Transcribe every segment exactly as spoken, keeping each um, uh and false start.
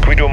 Can we do a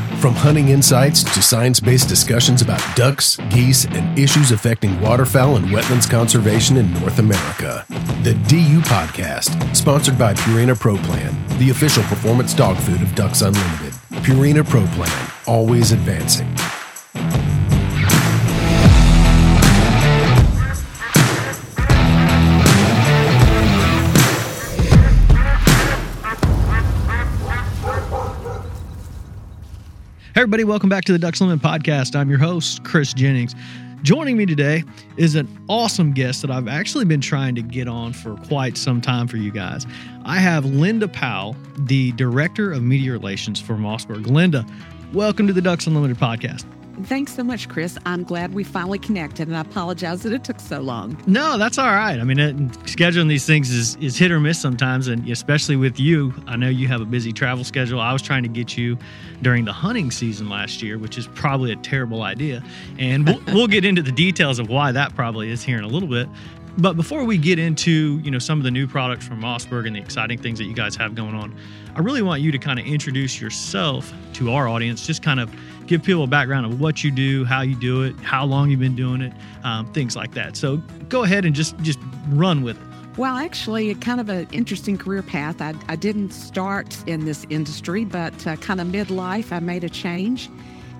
From hunting insights to science-based discussions about ducks, geese, and issues affecting waterfowl and wetlands conservation in North America. The D U podcast, sponsored by Purina Pro Plan, the official performance dog food of Ducks Unlimited. Purina Pro Plan, always advancing. Hey everybody, welcome back to the Ducks Unlimited podcast. I'm your host, Chris Jennings. Joining me today is an awesome guest that I've actually been trying to get on for quite some time for you guys. I have Linda Powell, the Director of Media Relations for Mossberg. Linda, welcome to the Ducks Unlimited podcast. Thanks so much, Chris. I'm glad we finally connected, and I apologize that it took so long. No, that's all right. I mean, it, scheduling these things is, is hit or miss sometimes, and especially with you. I know you have a busy travel schedule. I was trying to get you during the hunting season last year, which is probably a terrible idea, and we'll, we'll get into the details of why that probably is here in a little bit. But before we get into, you know, some of the new products from Mossberg and the exciting things that you guys have going on, I really want you to kind of introduce yourself to our audience, just kind of give people a background of what you do, how you do it, how long you've been doing it, um, things like that. So go ahead and just, just run with it. Well, actually, kind of an interesting career path. I, I didn't start in this industry, but uh, kind of midlife, I made a change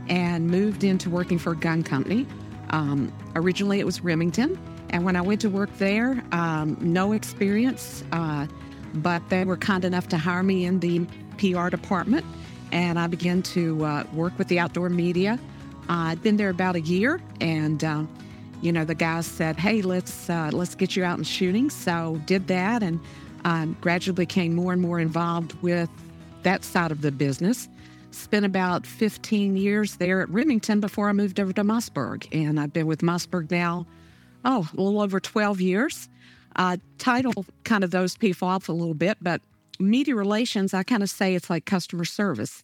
and moved into working for a gun company. Um, originally, it was Remington. And when I went to work there, um, no experience, uh, but they were kind enough to hire me in the P R department, and I began to uh, work with the outdoor media. Uh, I'd been there about a year, and uh, you know the guys said, "Hey, let's uh, let's get you out and shooting." So did that, and um, gradually became more and more involved with that side of the business. Spent about fifteen years there at Remington before I moved over to Mossberg, and I've been with Mossberg now. Oh, a little over twelve years. Uh, title kind of those people off a little bit, but media relations, I kind of say it's like customer service.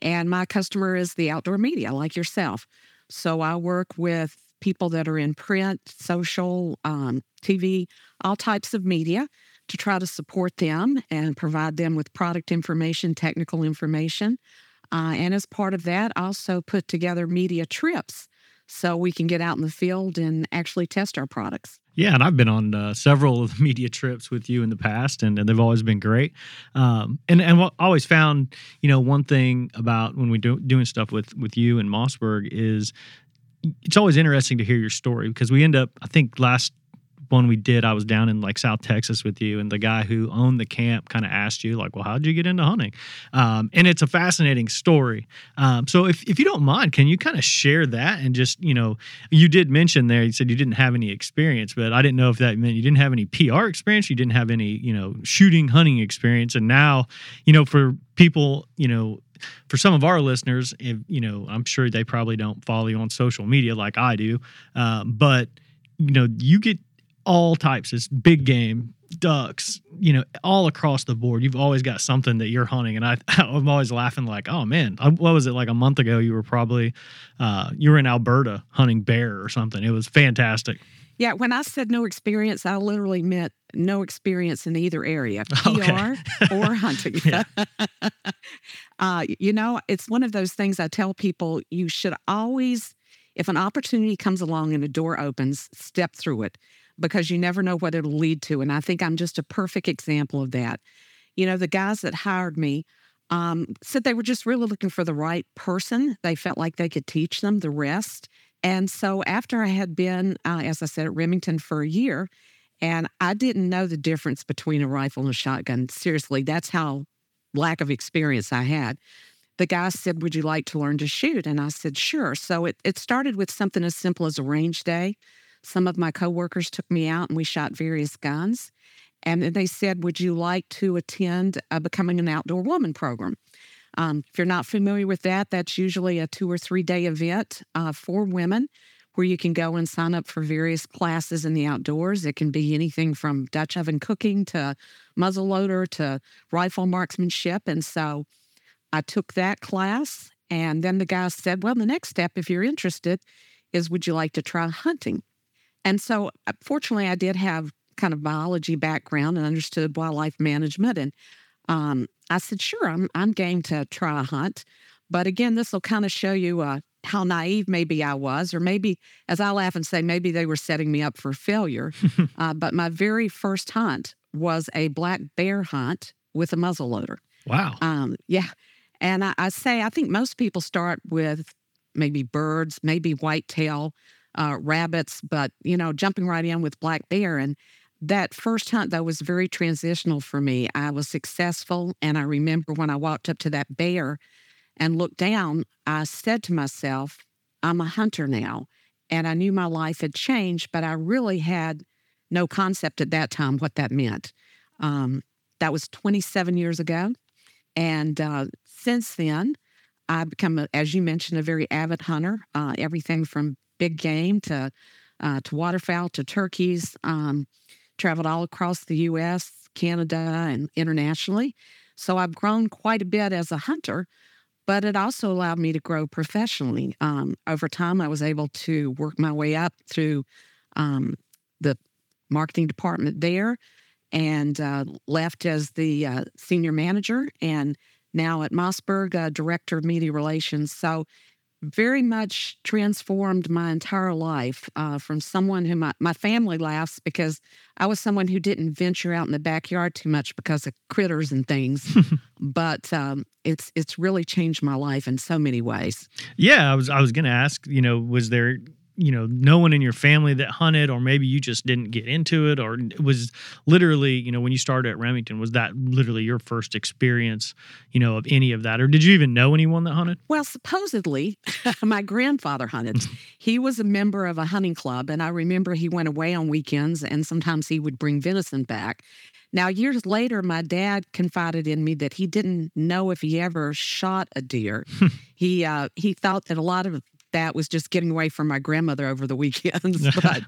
And my customer is the outdoor media, like yourself. So I work with people that are in print, social, um, T V, all types of media to try to support them and provide them with product information, technical information. Uh, and as part of that, also put together media trips so we can get out in the field and actually test our products. Yeah, and I've been on uh, several of the media trips with you in the past, and, and they've always been great. Um, and and I always found, you know, one thing about when we're do, doing stuff with, with you and Mossberg is it's always interesting to hear your story, because we end up, I think last one we did, I was down in like South Texas with you, and the guy who owned the camp kind of asked you like, well, how'd you get into hunting? Um, and it's a fascinating story. Um, so if, if you don't mind, can you kind of share that? And just, you know, you did mention there, you said you didn't have any experience, but I didn't know if that meant you didn't have any P R experience, you didn't have any, you know, shooting, hunting experience. And now, you know, for people, you know, for some of our listeners, if, you know, I'm sure they probably don't follow you on social media like I do. Um, but you know, you get all types. It's big game, ducks, you know, all across the board. You've always got something that you're hunting. And I, I'm always laughing like, oh, man, what was it like a month ago? You were probably, uh, you were in Alberta hunting bear or something. It was fantastic. Yeah, when I said no experience, I literally meant no experience in either area, P R okay. or hunting. uh, you know, it's one of those things I tell people, you should always, if an opportunity comes along and a door opens, step through it, because you never know what it'll lead to. And I think I'm just a perfect example of that. You know, the guys that hired me um, said they were just really looking for the right person. They felt like they could teach them the rest. And so after I had been, uh, as I said, at Remington for a year, And I didn't know the difference between a rifle and a shotgun. Seriously, that's how lack of experience I had. The guy said, would you like to learn to shoot? And I said, sure. So it, it started with something as simple as a range day. Some of my coworkers took me out and we shot various guns. And then they said, would you like to attend a Becoming an Outdoor Woman program? Um, if you're not familiar with that, that's usually a two or three day event uh, for women where you can go and sign up for various classes in the outdoors. It can be anything from Dutch oven cooking to muzzleloader to rifle marksmanship. And so I took that class, and then the guy said, well, the next step, if you're interested, is would you like to try hunting? And so, fortunately, I did have kind of biology background and understood wildlife management. And um, I said, sure, I'm, I'm game to try a hunt. But again, this will kind of show you uh, how naive maybe I was, or maybe, as I laugh and say, maybe they were setting me up for failure. uh, but my very first hunt was a black bear hunt with a muzzleloader. Wow. Um, yeah. And I, I say, I think most people start with maybe birds, maybe whitetail, uh, rabbits, but, you know, jumping right in with black bear. And that first hunt, though, was very transitional for me. I was successful, and I remember when I walked up to that bear and looked down, I said to myself, I'm a hunter now. And I knew my life had changed, but I really had no concept at that time what that meant. Um, that was twenty-seven years ago. And uh, since then, I've become, a, as you mentioned, a very avid hunter. Uh, everything from big game to uh, to waterfowl to turkeys. Um, traveled all across the U S, Canada, and internationally. So I've grown quite a bit as a hunter, but it also allowed me to grow professionally. Um, over time, I was able to work my way up through um, the marketing department there, and uh, left as the uh, senior manager, and now at Mossberg, uh, director of media relations. So very much transformed my entire life uh, from someone who my, my family laughs because I was someone who didn't venture out in the backyard too much because of critters and things. But um, it's it's really changed my life in so many ways. Yeah, I was I was going to ask, you know, was there... you know, no one in your family that hunted, or maybe you just didn't get into it, or it was literally, you know, when you started at Remington, was that literally your first experience, you know, of any of that? Or did you even know anyone that hunted? Well, supposedly, my grandfather hunted. He was a member of a hunting club, and I remember he went away on weekends, and sometimes he would bring venison back. Now, years later, my dad confided in me that he didn't know if he ever shot a deer. he uh, he thought that a lot of that was just getting away from my grandmother over the weekends. But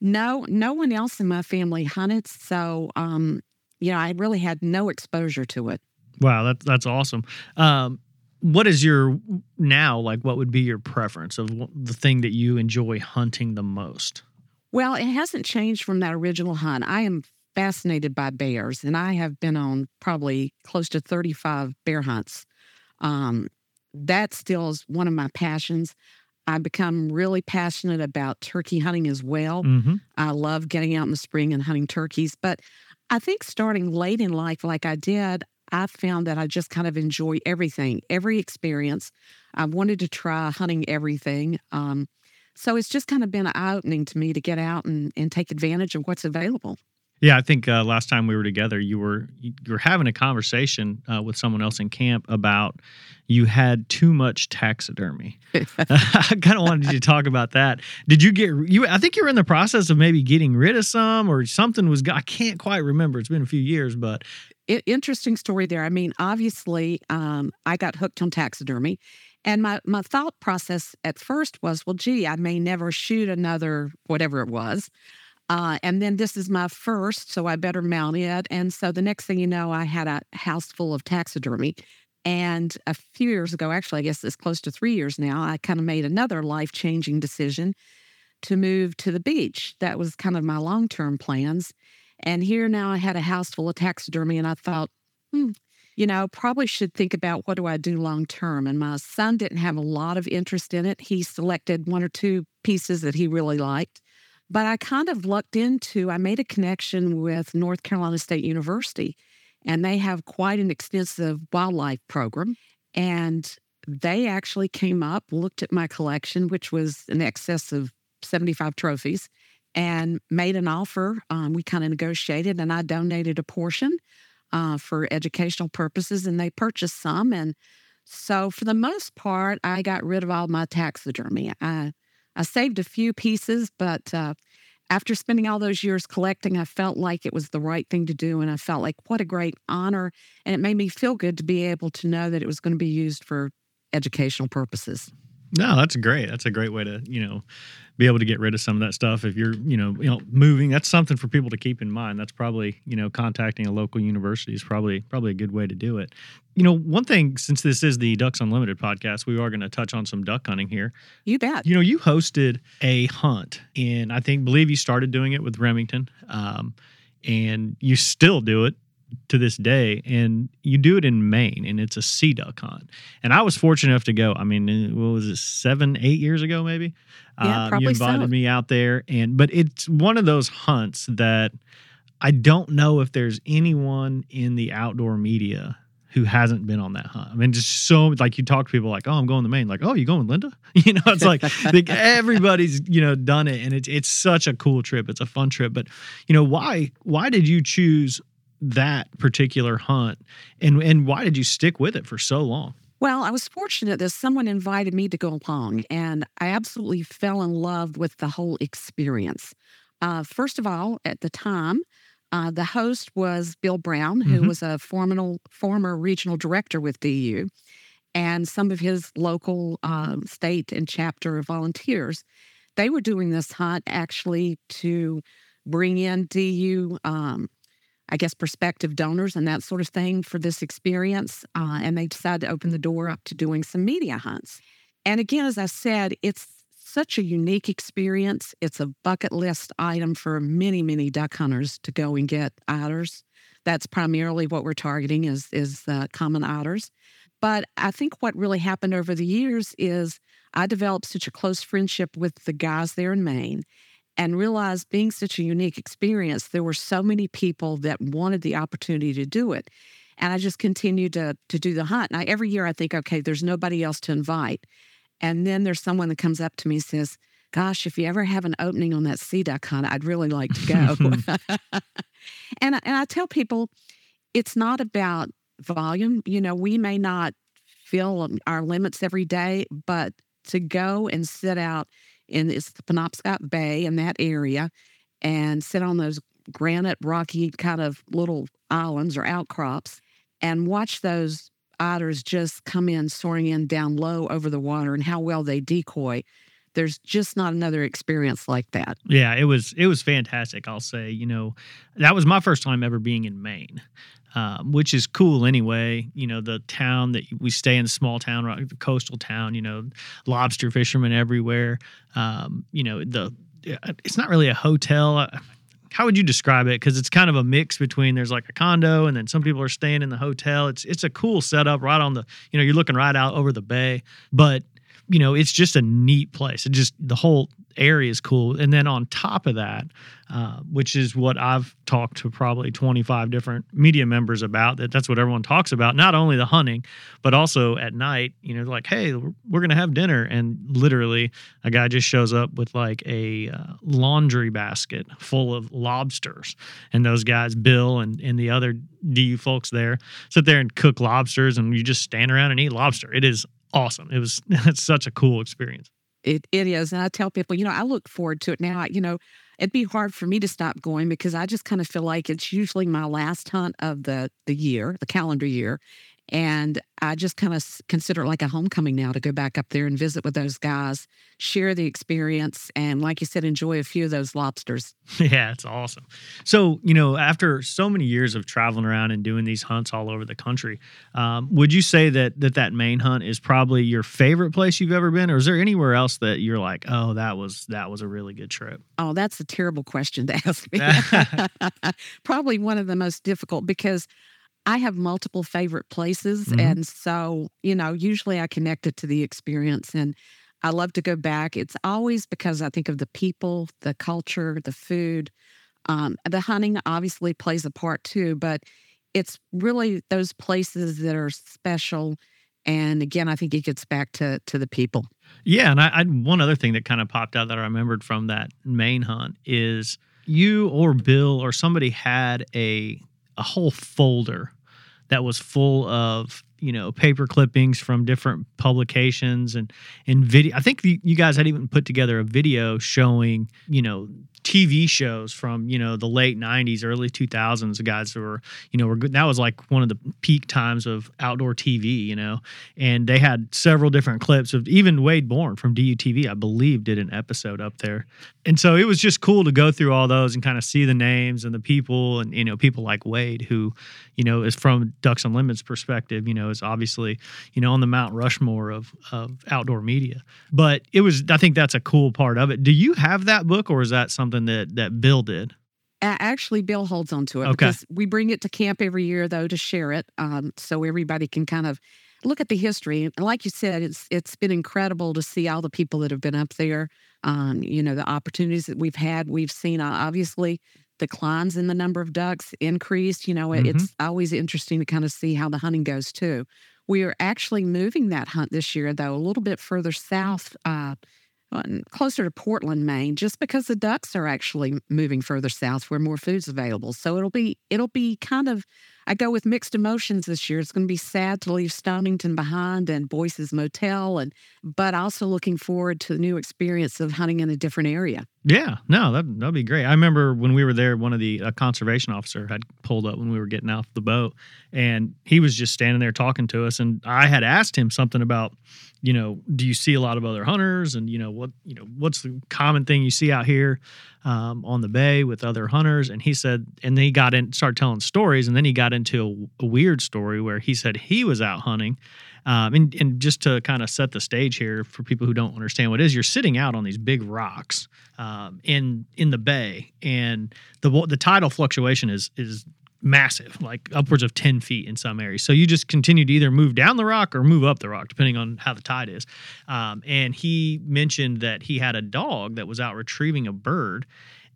no, no one else in my family hunted. So, um, you know, I really had no exposure to it. Wow, that, that's awesome. Um, what is your, now, like, what would be your preference of the thing that you enjoy hunting the most? Well, it hasn't changed from that original hunt. I am fascinated by bears, and I have been on probably close to thirty-five bear hunts. Um That still is one of my passions. I become really passionate about turkey hunting as well. Mm-hmm. I love getting out in the spring and hunting turkeys. But I think starting late in life like I did, I found that I just kind of enjoy everything, every experience. I wanted to try hunting everything. Um, so it's just kind of been eye-opening to me to get out and, and take advantage of what's available. Yeah, I think uh, last time we were together, you were you were having a conversation uh, with someone else in camp about you had too much taxidermy. I kind of wanted you to talk about that. Did you get you? I think you were in the process of maybe getting rid of some, or something was. I can't quite remember. It's been a few years, but it, interesting story there. I mean, obviously, um, I got hooked on taxidermy, and my my thought process at first was, well, gee, I may never shoot another whatever it was. Uh, and then this is my first, so I better mount it. And so the next thing you know, I had a house full of taxidermy. And a few years ago, actually, I guess it's close to three years now, I kind of made another life-changing decision to move to the beach. That was kind of my long-term plans. And here now I had a house full of taxidermy, and I thought, hmm, you know, probably should think about what do I do long-term. And my son didn't have a lot of interest in it. He selected one or two pieces that he really liked. But I kind of lucked into, I made a connection with North Carolina State University, and they have quite an extensive wildlife program. And they actually came up, looked at my collection, which was in excess of seventy-five trophies, and made an offer. Um, we kind of negotiated, and I donated a portion uh, for educational purposes, and they purchased some. And so for the most part, I got rid of all my taxidermy. I, I saved a few pieces, but uh, after spending all those years collecting, I felt like it was the right thing to do, and I felt like what a great honor, and it made me feel good to be able to know that it was going to be used for educational purposes. No, that's great. That's a great way to, you know, be able to get rid of some of that stuff. If you're, you know, you know, moving, that's something for people to keep in mind. That's probably, you know, contacting a local university is probably probably a good way to do it. You know, one thing, since this is the Ducks Unlimited podcast, we are going to touch on some duck hunting here. You bet. You know, you hosted a hunt, and I think, believe you started doing it with Remington, um, and you still do it to this day, and you do it in Maine, and it's a sea duck hunt. And I was fortunate enough to go. I mean, what was it, seven, eight years ago, maybe? Yeah, um, probably. You invited so. me out there, and but it's one of those hunts that I don't know if there's anyone in the outdoor media who hasn't been on that hunt. I mean, just so, like, you talk to people like, oh, I'm going to Maine. Like, oh, you going with Linda? You know, it's like, like everybody's, you know, done it, and it's it's such a cool trip. It's a fun trip. But, you know, why why did you choose that particular hunt, and and why did you stick with it for so long? Well, I was fortunate that someone invited me to go along, and I absolutely fell in love with the whole experience. Uh, first of all, at the time, uh, the host was Bill Brown, who mm-hmm. was a formal, former regional director with D U, and some of his local um, state and chapter volunteers. They were doing this hunt actually to bring in D U um I guess, prospective donors and that sort of thing for this experience. Uh, and they decided to open the door up to doing some media hunts. And again, as I said, it's such a unique experience. It's a bucket list item for many, many duck hunters to go and get otters. That's primarily what we're targeting is, is uh, common otters. But I think what really happened over the years is I developed such a close friendship with the guys there in Maine, and realized, being such a unique experience, there were so many people that wanted the opportunity to do it. And I just continued to to do the hunt. And I, every year I think, okay, there's nobody else to invite. And then there's someone that comes up to me and says, gosh, if you ever have an opening on that sea duck hunt, I'd really like to go. and, I, and I tell people, it's not about volume. You know, we may not fill our limits every day, but to go and sit out and it's the Penobscot Bay in that area, and sit on those granite, rocky kind of little islands or outcrops and watch those otters just come in, soaring in down low over the water, and how well they decoy. There's just not another experience like that. Yeah, it was it was fantastic, I'll say. You know, that was my first time ever being in Maine, um, which is cool anyway. You know, the town that we stay in, small town, right, the coastal town, you know, lobster fishermen everywhere. Um, you know, the it's not really a hotel. How would you describe it? Because it's kind of a mix between, there's like a condo, and then some people are staying in the hotel. It's it's a cool setup right on the, you know, you're looking right out over the bay, but you know, it's just a neat place. It just, the whole area is cool. And then on top of that, uh, which is what I've talked to probably twenty-five different media members about, that that's what everyone talks about, not only the hunting, but also at night, you know, like, hey, we're going to have dinner. And literally a guy just shows up with like a uh, laundry basket full of lobsters. And those guys, Bill and, and the other D U folks there, sit there and cook lobsters, and you just stand around and eat lobster. It is awesome. It was it's such a cool experience. It It is. And I tell people, you know, I look forward to it now. You know, it'd be hard for me to stop going because I just kind of feel like it's usually my last hunt of the, the year, the calendar year. And I just kind of consider it like a homecoming now to go back up there and visit with those guys, share the experience, and like you said, enjoy a few of those lobsters. Yeah, it's awesome. So, you know, after so many years of traveling around and doing these hunts all over the country, um, would you say that, that that Maine hunt is probably your favorite place you've ever been, or is there anywhere else that you're like, oh, that was that was a really good trip? Oh, that's a terrible question to ask me. Probably one of the most difficult, because I have multiple favorite places, mm-hmm. and so, you know, usually I connect it to the experience, and I love to go back. It's always because I think of the people, the culture, the food. Um, the hunting obviously plays a part too, but it's really those places that are special. And again, I think it gets back to to the people. Yeah, and I, I one other thing that kind of popped out that I remembered from that Maine hunt is you or Bill or somebody had a a whole folder that was full of, you know, paper clippings from different publications and, and video. I think the, you guys had even put together a video showing, you know, T V shows from, you know, the late nineties, early two thousands, the guys who were, you know, were good. That was like one of the peak times of outdoor T V, you know, and they had several different clips of even Wade Bourne from D U T V, I believe, did an episode up there. And so it was just cool to go through all those and kind of see the names and the people and, you know, people like Wade who, you know, is from Ducks Unlimited's perspective, you know, is obviously, you know, on the Mount Rushmore of, of outdoor media. But it was, I think that's a cool part of it. Do you have that book or is that something That, that Bill did? Actually, Bill holds on to it. Okay. Because we bring it to camp every year, though, to share it um, so everybody can kind of look at the history. And like you said, it's it's been incredible to see all the people that have been up there, um, you know, the opportunities that we've had. We've seen, uh, obviously, declines in the number of ducks increased. You know, it, mm-hmm. it's always interesting to kind of see how the hunting goes, too. We are actually moving that hunt this year, though, a little bit further south, uh closer to Portland, Maine, just because the ducks are actually moving further south where more food's available. So it'll be it'll be kind of, I go with mixed emotions this year. It's going to be sad to leave Stonington behind and Boyce's Motel, and but also looking forward to the new experience of hunting in a different area. Yeah, no, that that'd be great. I remember when we were there, one of the a conservation officer had pulled up when we were getting off the boat, and he was just standing there talking to us, and I had asked him something about, you know, do you see a lot of other hunters and, you know, what, you know, what's the common thing you see out here um, on the bay with other hunters? And he said, and then he got in, started telling stories. And then he got into a, a weird story where he said he was out hunting. Um, and, and just to kind of set the stage here for people who don't understand what it is, you're sitting out on these big rocks um, in, in the bay. And the, the tidal fluctuation is, is, massive, like upwards of ten feet in some areas. So you just continue to either move down the rock or move up the rock, depending on how the tide is. Um, and he mentioned that he had a dog that was out retrieving a bird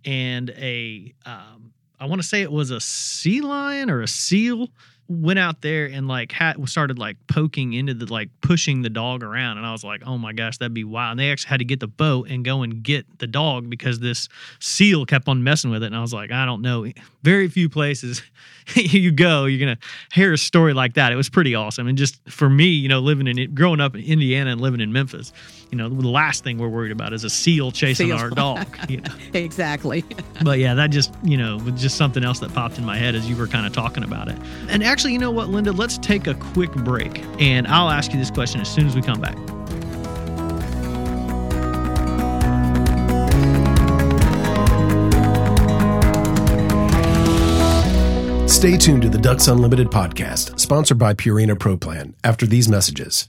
and a, um, I want to say it was a sea lion or a seal went out there and like had, started like poking into the, like pushing the dog around. And I was like, oh my gosh, that'd be wild. And they actually had to get the boat and go and get the dog because this seal kept on messing with it. And I was like, I don't know. Very few places you go, you're going to hear a story like that. It was pretty awesome. And just for me, you know, living in, growing up in Indiana and living in Memphis, you know, the last thing we're worried about is a seal chasing seal. our dog. You know? Exactly. But yeah, that just, you know, was just something else that popped in my head as you were kind of talking about it. And actually, Actually, you know what, Linda? Let's take a quick break, and I'll ask you this question as soon as we come back. Stay tuned to the Ducks Unlimited podcast, sponsored by Purina Pro Plan, after these messages.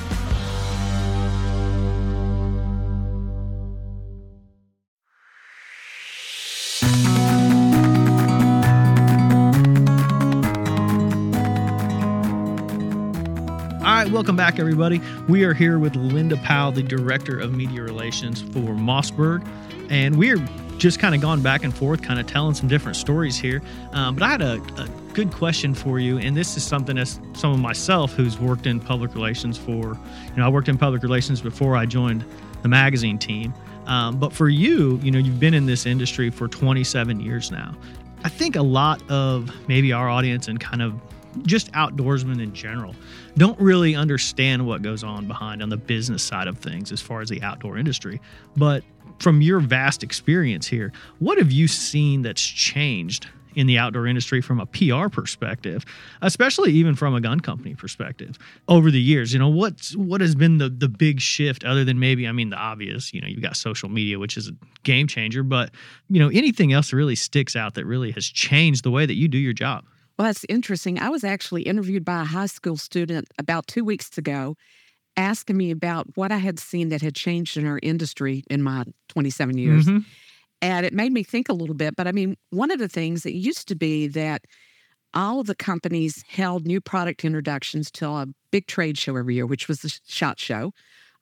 Welcome back, everybody. We are here with Linda Powell, the Director of Media Relations for Mossberg, and we're just kind of gone back and forth, kind of telling some different stories here. Um, but I had a, a good question for you, and this is something as someone myself who's worked in public relations for, you know, I worked in public relations before I joined the magazine team. Um, but for you, you know, you've been in this industry for twenty-seven years now. I think a lot of maybe our audience and kind of just outdoorsmen in general don't really understand what goes on behind on the business side of things as far as the outdoor industry. But from your vast experience here, what have you seen that's changed in the outdoor industry from a P R perspective, especially even from a gun company perspective over the years? You know, what's, what has been the, the big shift other than maybe, I mean, the obvious, you know, you've got social media, which is a game changer, but you know, anything else that really sticks out that really has changed the way that you do your job? Well, that's interesting. I was actually interviewed by a high school student about two weeks ago asking me about what I had seen that had changed in our industry in my twenty-seven years. Mm-hmm. And it made me think a little bit, but I mean, one of the things that used to be that all of the companies held new product introductions till a big trade show every year, which was the SHOT Show,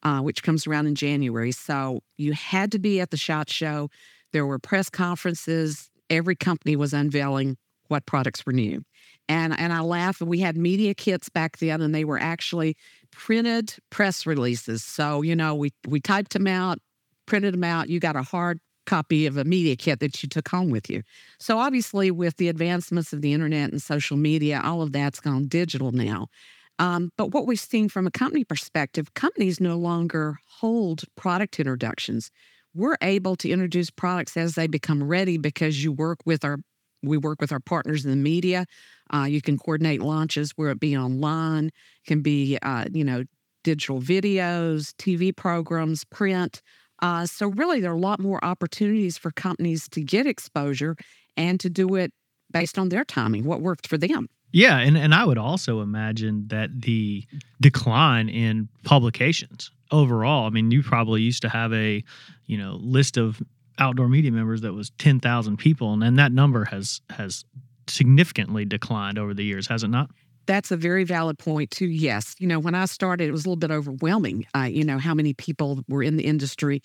uh, which comes around in January. So you had to be at the SHOT Show. There were press conferences. Every company was unveiling what products were new. And and I laugh, we had media kits back then, and they were actually printed press releases. So, you know, we, we typed them out, printed them out. You got a hard copy of a media kit that you took home with you. So obviously, with the advancements of the internet and social media, all of that's gone digital now. Um, but what we've seen from a company perspective, companies no longer hold product introductions. We're able to introduce products as they become ready because you work with our we work with our partners in the media. Uh, you can coordinate launches, where it be online, it can be uh, you know digital videos, T V programs, print. Uh, so really, there are a lot more opportunities for companies to get exposure and to do it based on their timing, what worked for them. Yeah, and, and I would also imagine that the decline in publications overall, I mean, you probably used to have a, you know, list of outdoor media members that was ten thousand people, and, and that number has has significantly declined over the years, has it not? That's a very valid point, too. Yes. You know, when I started, it was a little bit overwhelming, uh, you know, how many people were in the industry.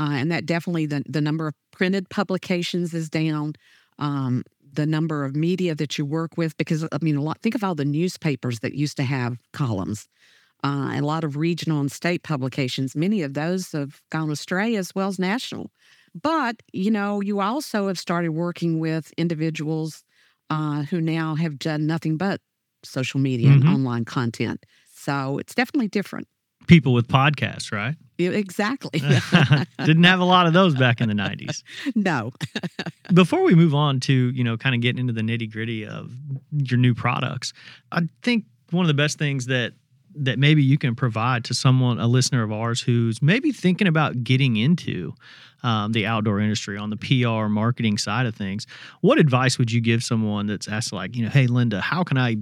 Uh, and that definitely, the, the number of printed publications is down, um, the number of media that you work with, because, I mean, a lot. Think of all the newspapers that used to have columns, uh, a lot of regional and state publications. Many of those have gone astray, as well as national. But, you know, you also have started working with individuals uh, who now have done nothing but social media mm-hmm. and online content. So it's definitely different. People with podcasts, right? Yeah, exactly. Didn't have a lot of those back in the nineties. No. Before we move on to, you know, kind of getting into the nitty-gritty of your new products, I think one of the best things that that maybe you can provide to someone, a listener of ours who's maybe thinking about getting into um, the outdoor industry on the P R marketing side of things, what advice would you give someone that's asked like, you know, hey, Linda, how can I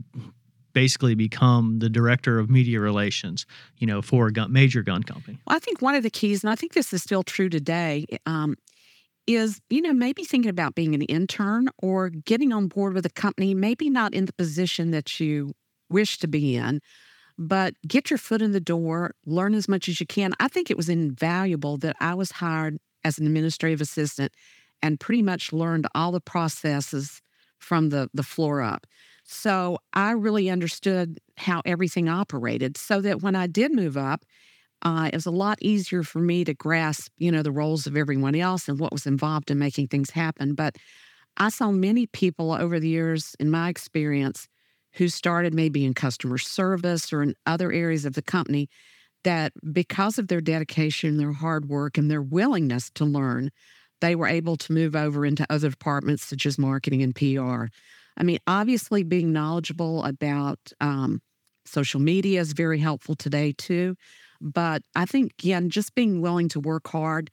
basically become the director of media relations, you know, for a gun, major gun company? Well, I think one of the keys, and I think this is still true today, um, is, you know, maybe thinking about being an intern or getting on board with a company, maybe not in the position that you wish to be in, but get your foot in the door, learn as much as you can. I think it was invaluable that I was hired as an administrative assistant and pretty much learned all the processes from the, the floor up. So I really understood how everything operated so that when I did move up, uh, it was a lot easier for me to grasp, you know, the roles of everyone else and what was involved in making things happen. But I saw many people over the years, in my experience, who started maybe in customer service or in other areas of the company, that because of their dedication, their hard work, and their willingness to learn, they were able to move over into other departments such as marketing and P R. I mean, obviously being knowledgeable about um, social media is very helpful today too. But I think, again, just being willing to work hard,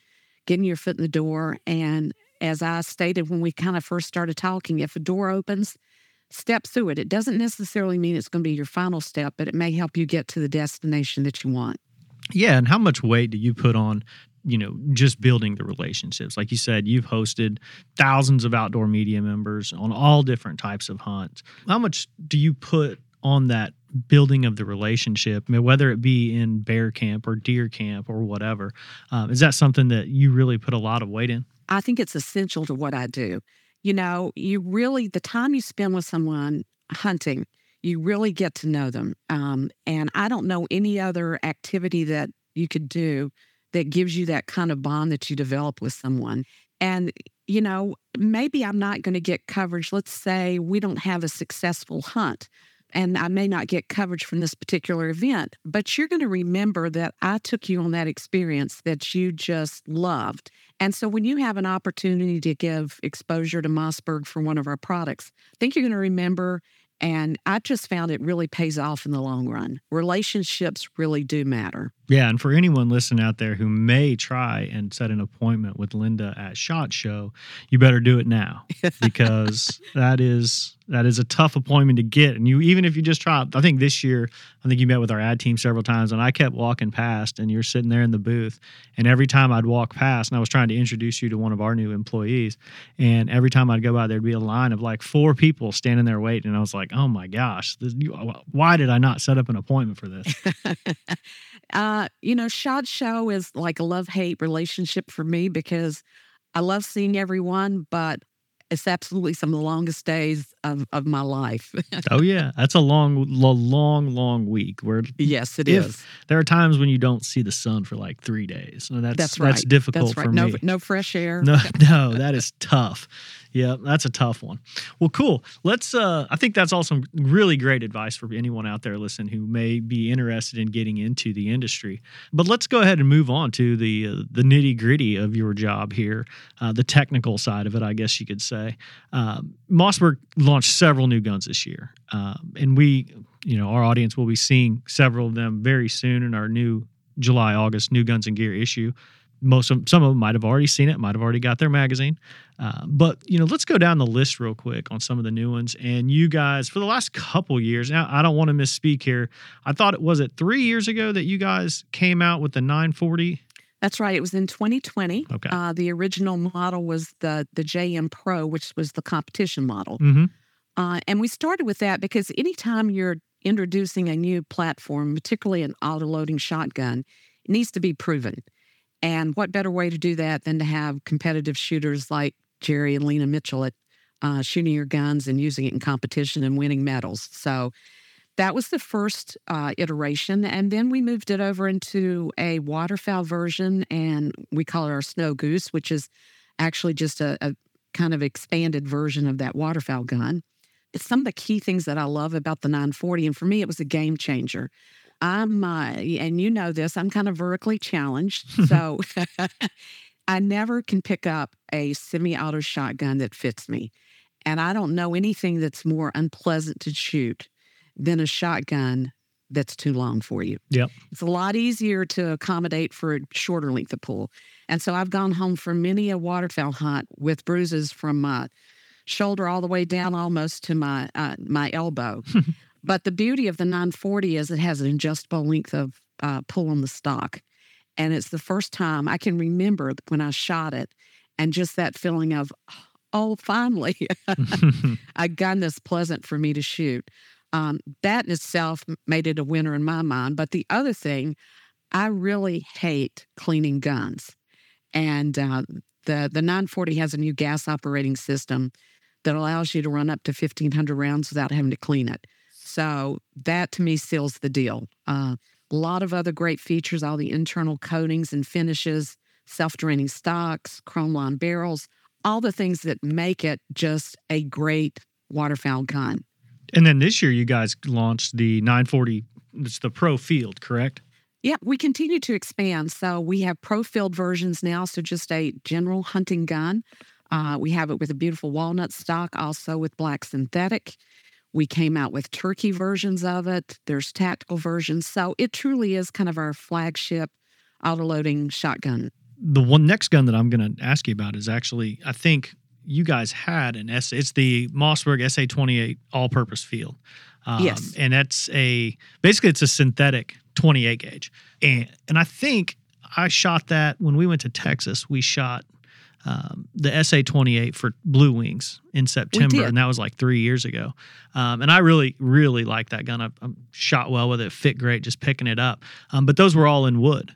getting your foot in the door. And as I stated when we kind of first started talking, if a door opens, step through it. It doesn't necessarily mean it's going to be your final step, but it may help you get to the destination that you want. Yeah, and how much weight do you put on, you know, just building the relationships? Like you said, you've hosted thousands of outdoor media members on all different types of hunts. How much do you put on that building of the relationship, I mean, whether it be in bear camp or deer camp or whatever? Um, is that something that you really put a lot of weight in? I think it's essential to what I do. You know, you really, the time you spend with someone hunting, you really get to know them. Um, and I don't know any other activity that you could do that gives you that kind of bond that you develop with someone. And, you know, maybe I'm not going to get coverage. Let's say we don't have a successful hunt, and I may not get coverage from this particular event, but you're going to remember that I took you on that experience that you just loved. And so when you have an opportunity to give exposure to Mossberg for one of our products, I think you're going to remember, and I just found it really pays off in the long run. Relationships really do matter. Yeah, and for anyone listening out there who may try and set an appointment with Linda at SHOT Show, you better do it now because that is that is a tough appointment to get. And you, even if you just try, I think this year, I think you met with our ad team several times, and I kept walking past, and you're sitting there in the booth, and every time I'd walk past, and I was trying to introduce you to one of our new employees, and every time I'd go by, there'd be a line of like four people standing there waiting, and I was like, oh my gosh, this, you, why did I not set up an appointment for this? Uh, you know, SHOT Show is like a love-hate relationship for me because I love seeing everyone, but it's absolutely some of the longest days of, of my life. Oh, yeah. That's a long, long, long week. Where yes, it is. There are times when you don't see the sun for like three days. No, that's, that's right. That's difficult that's right. for no, me. No fresh air. No, no, that is tough. Yeah, that's a tough one. Well, cool. Let's. Uh, I think that's all some really great advice for anyone out there listening who may be interested in getting into the industry. But let's go ahead and move on to the uh, the nitty gritty of your job here, uh, the technical side of it, I guess you could say. Uh, Mossberg launched several new guns this year, uh, and we, you know, our audience will be seeing several of them very soon in our new July, August New Guns and Gear issue. Most of some of them might have already seen it, might have already got their magazine. Uh, but, you know, let's go down the list real quick on some of the new ones. And you guys, for the last couple years, now I don't want to misspeak here. I thought it was it three years ago that you guys came out with the nine forty? That's right. It was in twenty twenty. Okay. Uh, the original model was the, the J M Pro, which was the competition model. Mm-hmm. Uh, and we started with that because anytime you're introducing a new platform, particularly an auto-loading shotgun, it needs to be proven. And what better way to do that than to have competitive shooters like Jerry and Lena Mitchell at uh, shooting your guns and using it in competition and winning medals. So that was the first uh, iteration. And then we moved it over into a waterfowl version, and we call it our Snow Goose, which is actually just a, a kind of expanded version of that waterfowl gun. It's some of the key things that I love about the nine forty, and for me, it was a game changer. I'm, uh, and you know this, I'm kind of vertically challenged, so I never can pick up a semi-auto shotgun that fits me. And I don't know anything that's more unpleasant to shoot than a shotgun that's too long for you. Yep. It's a lot easier to accommodate for a shorter length of pull. And so I've gone home from many a waterfowl hunt with bruises from my shoulder all the way down almost to my uh, my elbow. But the beauty of the nine forty is it has an adjustable length of uh, pull on the stock. And it's the first time I can remember when I shot it and just that feeling of, oh, finally, a gun that's pleasant for me to shoot. Um, that in itself made it a winner in my mind. But the other thing, I really hate cleaning guns. And uh, the, the nine forty has a new gas operating system that allows you to run up to fifteen hundred rounds without having to clean it. So that, to me, seals the deal. Uh, a lot of other great features, all the internal coatings and finishes, self-draining stocks, chrome-lined barrels, all the things that make it just a great waterfowl gun. And then this year you guys launched the nine forty, it's the Pro Field, correct? Yeah, we continue to expand. So we have Pro Field versions now, so just a general hunting gun. Uh, we have it with a beautiful walnut stock, also with black synthetic. We came out with turkey versions of it. There's tactical versions. So it truly is kind of our flagship auto-loading shotgun. The one next gun that I'm going to ask you about is actually, I think you guys had an S. It's the Mossberg S A twenty-eight all-purpose field. Um, yes. And that's a, basically it's a synthetic twenty-eight gauge. And, and I think I shot that when we went to Texas, we shot Um, the S A twenty-eight for Blue Wings in September, and that was like three years ago. Um, and I really, really like that gun. I, I shot well with it, fit great, just picking it up. Um, but those were all in wood.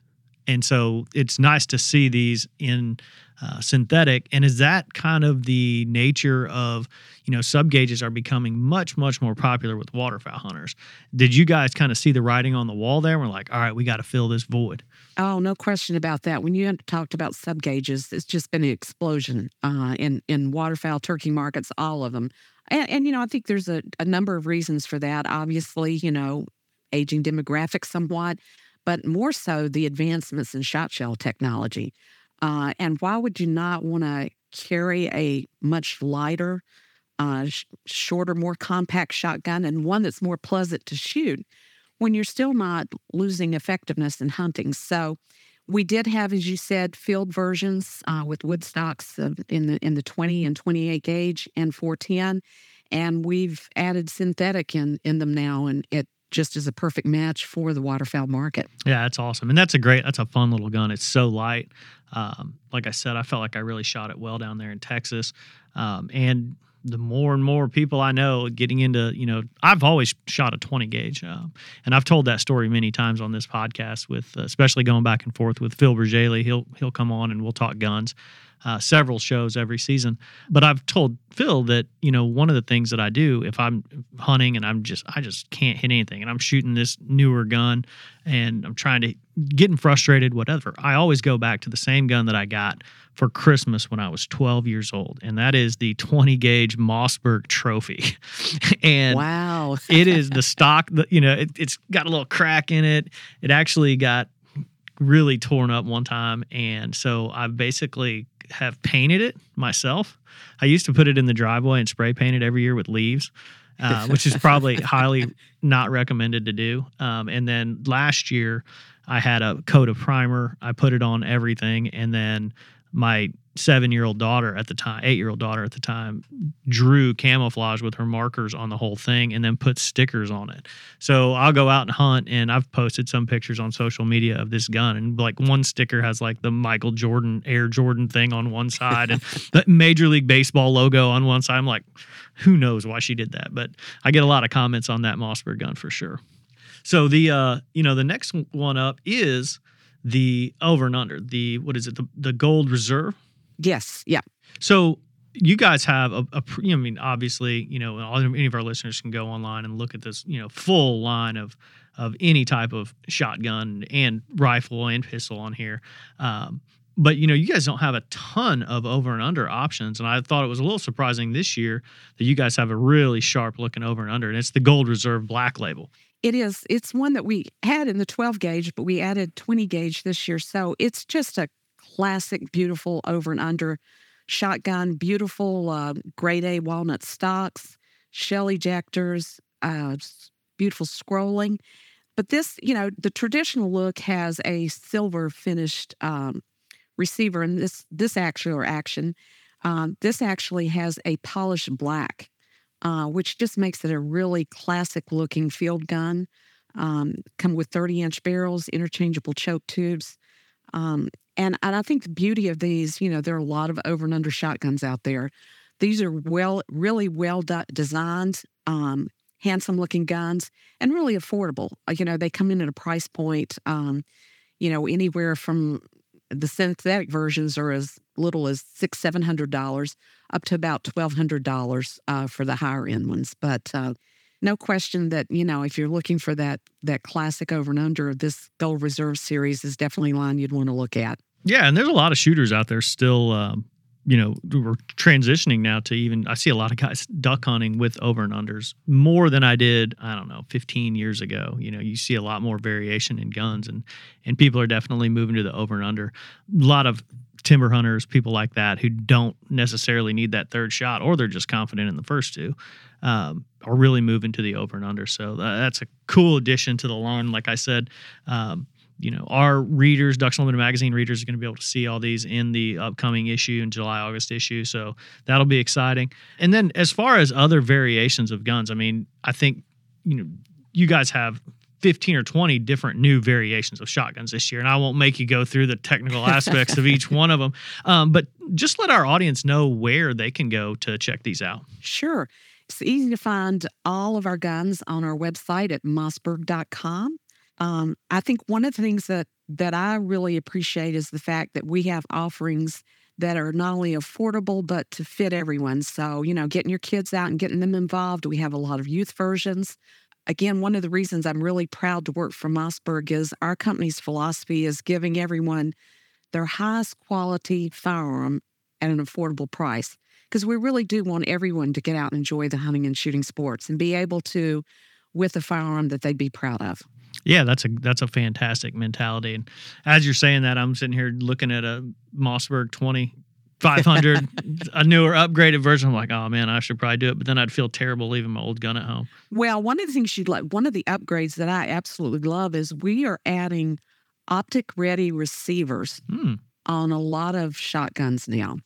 And so it's nice to see these in uh, synthetic. And is that kind of the nature of, you know, sub gauges are becoming much, much more popular with waterfowl hunters. Did you guys kind of see the writing on the wall there? We're like, all right, we got to fill this void. Oh, no question about that. When you talked about sub gauges, it's just been an explosion uh, in, in waterfowl, turkey markets, all of them. And, and you know, I think there's a, a number of reasons for that. Obviously, you know, aging demographics somewhat, but more so the advancements in shot shell technology. Uh, and why would you not want to carry a much lighter, uh, sh- shorter, more compact shotgun and one that's more pleasant to shoot when you're still not losing effectiveness in hunting. So we did have, as you said, field versions uh, with wood stocks uh, in the in the twenty and twenty-eight gauge and four ten, and we've added synthetic in, in them now, and it just is a perfect match for the waterfowl market. Yeah, that's awesome. And that's a great, that's a fun little gun. It's so light. Um, like I said, I felt like I really shot it well down there in Texas. Um, and the more and more people I know getting into, you know, I've always shot a twenty gauge. Um, and I've told that story many times on this podcast with, uh, especially going back and forth with Phil Bergele. He'll, he'll come on and we'll talk guns, uh, several shows every season. But I've told Phil that, you know, one of the things that I do if I'm hunting and I'm just, I just can't hit anything and I'm shooting this newer gun and I'm trying to getting frustrated, whatever, I always go back to the same gun that I got for Christmas when I was twelve years old, and that is the twenty gauge Mossberg trophy. And wow, it is the stock, that, you know, it, it's got a little crack in it. It actually got really torn up one time, and so I basically have painted it myself. I used to put it in the driveway and spray paint it every year with leaves. Uh, which is probably highly not recommended to do. Um, and then last year, I had a coat of primer. I put it on everything. And then my seven-year-old daughter at the time, eight-year-old daughter at the time, drew camouflage with her markers on the whole thing and then put stickers on it. So I'll go out and hunt, and I've posted some pictures on social media of this gun. And like one sticker has like the Michael Jordan, Air Jordan thing on one side and the Major League Baseball logo on one side. I'm like, who knows why she did that? But I get a lot of comments on that Mossberg gun for sure. So the uh, you know the next one up is the over and under, the what is it, the, the Gold Reserve? Yes, yeah. So you guys have a, a I mean, obviously, you know, all, any of our listeners can go online and look at this, you know, full line of of any type of shotgun and rifle and pistol on here. Um, but, you know, you guys don't have a ton of over and under options, and I thought it was a little surprising this year that you guys have a really sharp-looking over and under, and it's the Gold Reserve Black Label. It is. It's one that we had in the twelve gauge, but we added twenty gauge this year, so it's just a classic, beautiful over and under shotgun, beautiful uh, grade A walnut stocks, shell ejectors, uh, beautiful scrolling. But this, you know, the traditional look has a silver finished um, receiver, and this this actually or action, um, this actually has a polished black, uh, which just makes it a really classic looking field gun. Um, come with thirty inch barrels, interchangeable choke tubes. Um, and, and I think the beauty of these, you know, there are a lot of over and under shotguns out there. These are well, really well de- designed, um, handsome looking guns and really affordable. You know, they come in at a price point, um, you know, anywhere from the synthetic versions are as little as six, seven hundred dollars up to about twelve hundred dollars uh, for the higher end ones. But uh, no question that, you know, if you're looking for that that classic over and under, this Gold Reserve series is definitely one you'd want to look at. Yeah, and there's a lot of shooters out there still, um, you know, we're transitioning now to even, I see a lot of guys duck hunting with over and unders more than I did, I don't know, fifteen years ago. You know, you see a lot more variation in guns, and, and people are definitely moving to the over and under. A lot of timber hunters, people like that who don't necessarily need that third shot, or they're just confident in the first two, um, are really moving to the over and under. So uh, that's a cool addition to the line. Like I said, um, you know, our readers, Ducks Unlimited magazine readers, are going to be able to see all these in the upcoming issue, in July, August issue. So that'll be exciting. And then as far as other variations of guns, I mean, I think, you know, you guys have fifteen or twenty different new variations of shotguns this year, and I won't make you go through the technical aspects of each one of them, um, but just let our audience know where they can go to check these out. Sure. It's easy to find all of our guns on our website at mossberg dot com. Um, I think one of the things that, that I really appreciate is the fact that we have offerings that are not only affordable, but to fit everyone. So, you know, getting your kids out and getting them involved. We have a lot of youth versions. Again, one of the reasons I'm really proud to work for Mossberg is our company's philosophy is giving everyone their highest quality firearm at an affordable price, because we really do want everyone to get out and enjoy the hunting and shooting sports and be able to with a firearm that they'd be proud of. Yeah, that's a that's a fantastic mentality. And as you're saying that, I'm sitting here looking at a Mossberg twenty five hundred, a newer upgraded version. I'm like, oh man, I should probably do it. But then I'd feel terrible leaving my old gun at home. Well, one of the things you'd like, one of the upgrades that I absolutely love is we are adding optic ready receivers hmm. on a lot of shotguns now.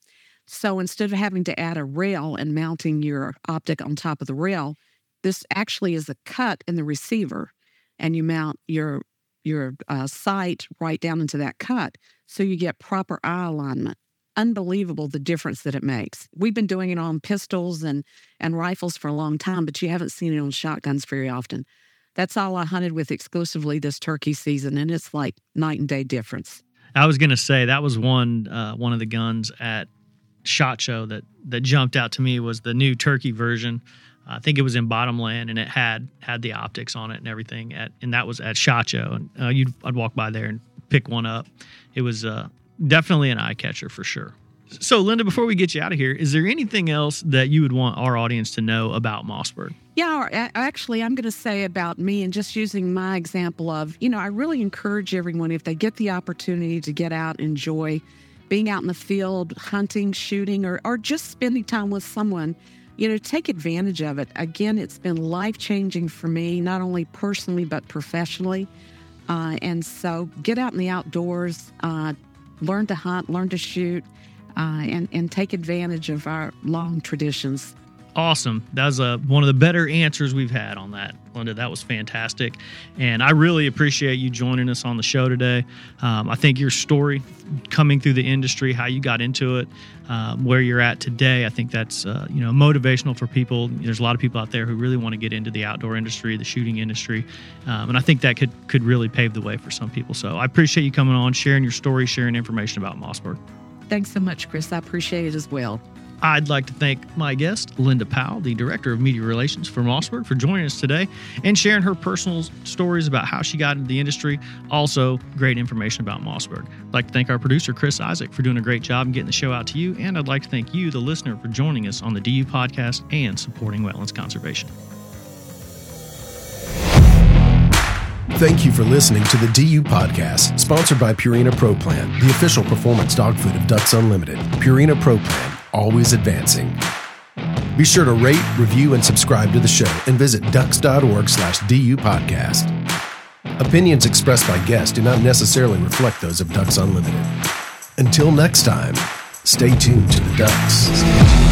So instead of having to add a rail and mounting your optic on top of the rail, this actually is a cut in the receiver, and you mount your your uh, sight right down into that cut, so you get proper eye alignment. Unbelievable the difference that it makes. We've been doing it on pistols and, and rifles for a long time, but you haven't seen it on shotguns very often. That's all I hunted with exclusively this turkey season, and it's like night and day difference. I was going to say, that was one uh, one of the guns at SHOT Show that, that jumped out to me was the new turkey version. I think it was in Bottomland, and it had had the optics on it and everything, at, and that was at SHOT Show. And uh, you'd, I'd walk by there and pick one up. It was uh, definitely an eye-catcher for sure. So, Linda, before we get you out of here, is there anything else that you would want our audience to know about Mossberg? Yeah, actually, I'm going to say about me, and just using my example of, you know, I really encourage everyone, if they get the opportunity to get out, enjoy being out in the field, hunting, shooting, or, or just spending time with someone, you know, take advantage of it. Again, it's been life-changing for me, not only personally, but professionally. Uh, and so get out in the outdoors, uh, learn to hunt, learn to shoot, uh, and, and take advantage of our long traditions. Awesome. That was a, one of the better answers we've had on that, Linda. That was fantastic. And I really appreciate you joining us on the show today. Um, I think your story coming through the industry, how you got into it, um, where you're at today, I think that's uh, you know, motivational for people. There's a lot of people out there who really want to get into the outdoor industry, the shooting industry. Um, and I think that could, could really pave the way for some people. So I appreciate you coming on, sharing your story, sharing information about Mossberg. Thanks so much, Chris. I appreciate it as well. I'd like to thank my guest, Linda Powell, the Director of Media Relations for Mossberg, for joining us today and sharing her personal stories about how she got into the industry. Also, great information about Mossberg. I'd like to thank our producer, Chris Isaac, for doing a great job and getting the show out to you. And I'd like to thank you, the listener, for joining us on the D U podcast and supporting wetlands conservation. Thank you for listening to the D U Podcast, sponsored by Purina Pro Plan, the official performance dog food of Ducks Unlimited. Purina Pro Plan, always advancing. Be sure to rate, review, and subscribe to the show, and visit ducks.org slash DU podcast. Opinions expressed by guests do not necessarily reflect those of Ducks Unlimited. Until next time, stay tuned to the Ducks.